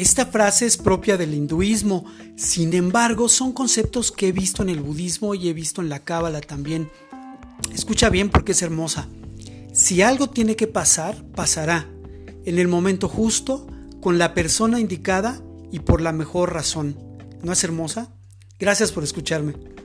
Esta frase es propia del hinduismo, sin embargo son conceptos que he visto en el budismo y he visto en la cábala también. Escucha bien porque es hermosa. Si algo tiene que pasar, pasará, en el momento justo, con la persona indicada y por la mejor razón. ¿No es hermosa? Gracias por escucharme.